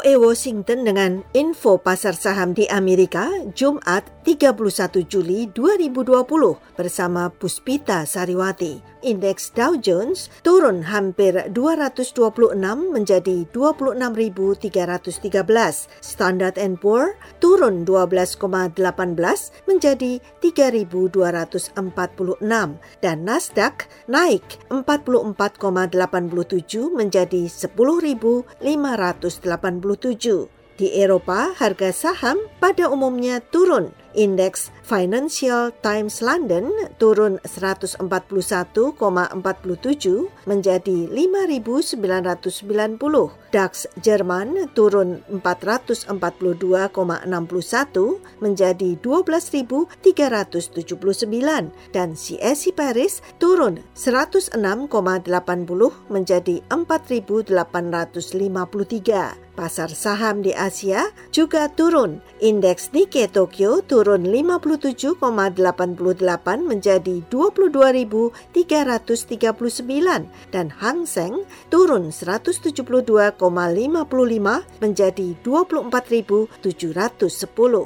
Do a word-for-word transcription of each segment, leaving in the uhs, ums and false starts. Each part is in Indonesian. V O A Washington dengan info pasar saham di Amerika Jumat tiga puluh satu Juli dua ribu dua puluh bersama Puspita Sariwati. Indeks Dow Jones turun hampir dua ratus dua puluh enam menjadi dua puluh enam ribu tiga ratus tiga belas. Standard and Poor's turun dua belas koma delapan belas menjadi tiga ribu dua ratus empat puluh enam dan Nasdaq naik empat puluh empat koma delapan tujuh menjadi sepuluh ribu lima ratus delapan puluh tujuh. Di Eropa, harga saham pada umumnya turun. Indeks Financial Times London turun seratus empat puluh satu koma empat tujuh menjadi lima ribu sembilan ratus sembilan puluh. D A X Jerman turun empat ratus empat puluh dua koma enam satu menjadi dua belas ribu tiga ratus tujuh puluh sembilan dan C A C Paris turun seratus enam koma delapan nol menjadi empat ribu delapan ratus lima puluh tiga. Pasar saham di Asia juga turun. Indeks Nikkei Tokyo turun lima puluh tujuh koma delapan delapan menjadi dua puluh dua ribu tiga ratus tiga puluh sembilan dan Hang Seng turun seratus tujuh puluh dua koma lima lima menjadi dua puluh empat ribu tujuh ratus sepuluh.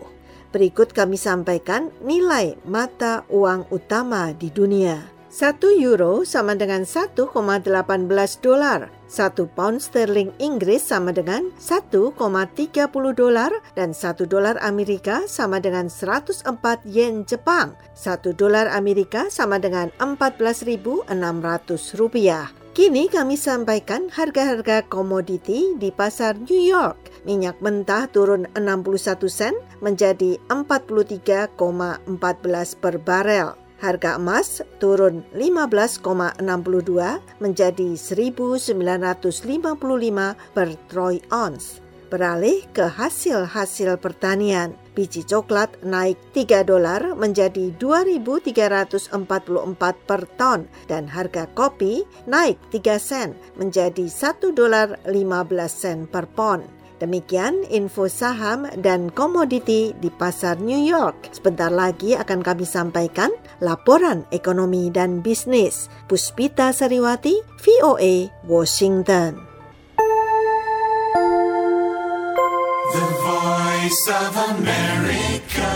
Berikut kami sampaikan nilai mata uang utama di dunia. satu euro sama dengan satu koma satu delapan dolar. satu pound sterling Inggris sama dengan satu koma tiga nol dolar dan satu dolar Amerika sama dengan seratus empat yen Jepang. satu dolar Amerika sama dengan empat belas ribu enam ratus rupiah. Kini kami sampaikan harga-harga komoditi di pasar New York. Minyak mentah turun enam puluh satu sen menjadi empat puluh tiga koma satu empat per barel. Harga emas turun lima belas koma enam dua menjadi seribu sembilan ratus lima puluh lima per troy ounce. Beralih ke hasil-hasil pertanian. Biji coklat naik tiga dolar menjadi dua ribu tiga ratus empat puluh empat per ton dan harga kopi naik tiga sen menjadi satu dolar lima belas sen per pon. Demikian info saham dan komoditi di pasar New York. Sebentar lagi akan kami sampaikan laporan ekonomi dan bisnis. Puspita Sariwati, V O A, Washington. The Voice of America.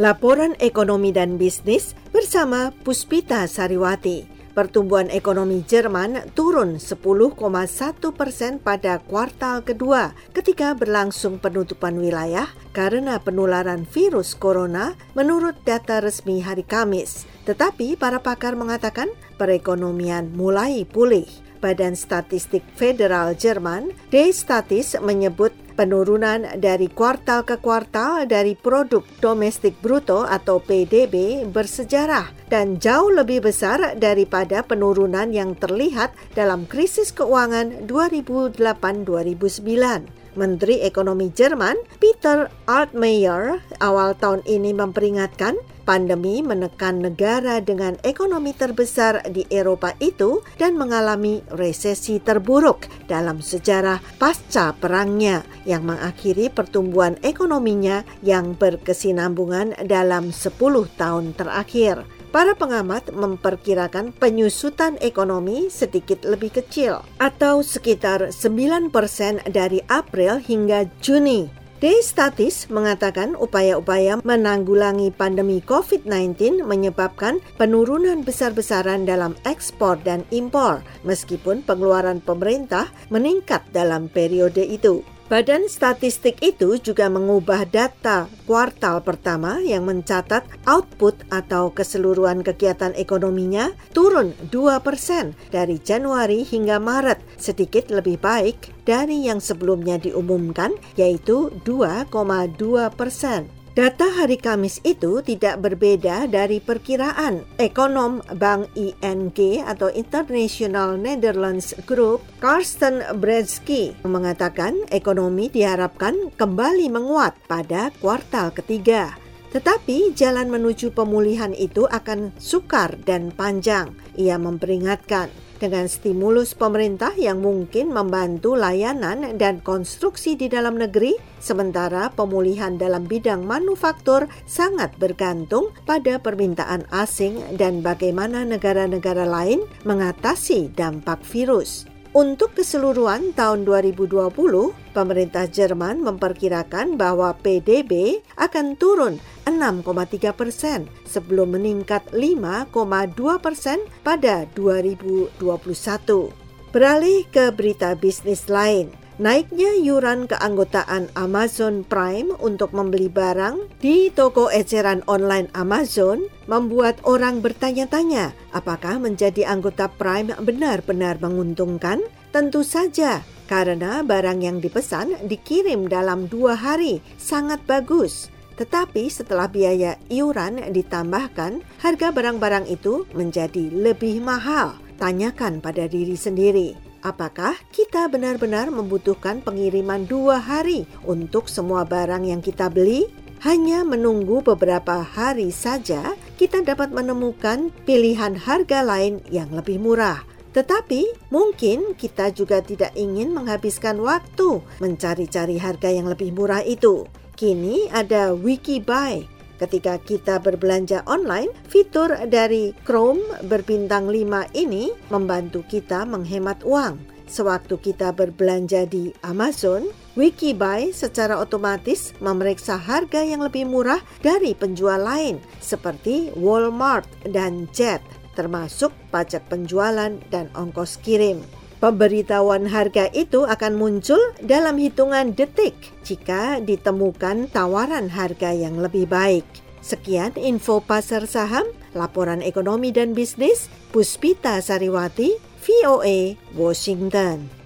Laporan ekonomi dan bisnis bersama Puspita Sariwati. Pertumbuhan ekonomi Jerman turun sepuluh koma satu persen pada kuartal kedua ketika berlangsung penutupan wilayah karena penularan virus corona menurut data resmi hari Kamis. Tetapi para pakar mengatakan perekonomian mulai pulih. Badan Statistik Federal Jerman, Destatis, menyebut penurunan dari kuartal ke kuartal dari produk domestik bruto atau P D B bersejarah dan jauh lebih besar daripada penurunan yang terlihat dalam krisis keuangan dua ribu delapan dua ribu sembilan. Menteri Ekonomi Jerman Peter Altmaier awal tahun ini memperingatkan pandemi menekan negara dengan ekonomi terbesar di Eropa itu dan mengalami resesi terburuk dalam sejarah pasca perangnya yang mengakhiri pertumbuhan ekonominya yang berkesinambungan dalam sepuluh tahun terakhir. Para pengamat memperkirakan penyusutan ekonomi sedikit lebih kecil atau sekitar sembilan persen dari April hingga Juni. Destatis mengatakan upaya-upaya menanggulangi pandemi covid sembilan belas menyebabkan penurunan besar-besaran dalam ekspor dan impor meskipun pengeluaran pemerintah meningkat dalam periode itu. Badan Statistik itu juga mengubah data kuartal pertama yang mencatat output atau keseluruhan kegiatan ekonominya turun dua persen dari Januari hingga Maret, sedikit lebih baik dari yang sebelumnya diumumkan yaitu dua koma dua persen. Data hari Kamis itu tidak berbeda dari perkiraan. Ekonom Bank I N G atau International Netherlands Group, Karsten Bredski, mengatakan ekonomi diharapkan kembali menguat pada kuartal ketiga. Tetapi jalan menuju pemulihan itu akan sukar dan panjang, ia memperingatkan. Dengan stimulus pemerintah yang mungkin membantu layanan dan konstruksi di dalam negeri, sementara pemulihan dalam bidang manufaktur sangat bergantung pada permintaan asing dan bagaimana negara-negara lain mengatasi dampak virus. Untuk keseluruhan tahun dua ribu dua puluh, pemerintah Jerman memperkirakan bahwa P D B akan turun enam koma tiga persen sebelum meningkat lima koma dua persen pada dua ribu dua puluh satu. Beralih ke berita bisnis lain. Naiknya iuran keanggotaan Amazon Prime untuk membeli barang di toko eceran online Amazon membuat orang bertanya-tanya apakah menjadi anggota Prime benar-benar menguntungkan? Tentu saja, karena barang yang dipesan dikirim dalam dua hari sangat bagus. Tetapi setelah biaya iuran ditambahkan, harga barang-barang itu menjadi lebih mahal. Tanyakan pada diri sendiri. Apakah kita benar-benar membutuhkan pengiriman dua hari untuk semua barang yang kita beli? Hanya menunggu beberapa hari saja, kita dapat menemukan pilihan harga lain yang lebih murah. Tetapi mungkin kita juga tidak ingin menghabiskan waktu mencari-cari harga yang lebih murah itu. Kini ada WikiBuy. Ketika kita berbelanja online, fitur dari Chrome berbintang lima ini membantu kita menghemat uang. Sewaktu kita berbelanja di Amazon, WikiBuy secara otomatis memeriksa harga yang lebih murah dari penjual lain seperti Walmart dan Jet, termasuk pajak penjualan dan ongkos kirim. Pemberitahuan harga itu akan muncul dalam hitungan detik jika ditemukan tawaran harga yang lebih baik. Sekian info pasar saham, laporan ekonomi dan bisnis, Puspita Sariwati, V O A, Washington.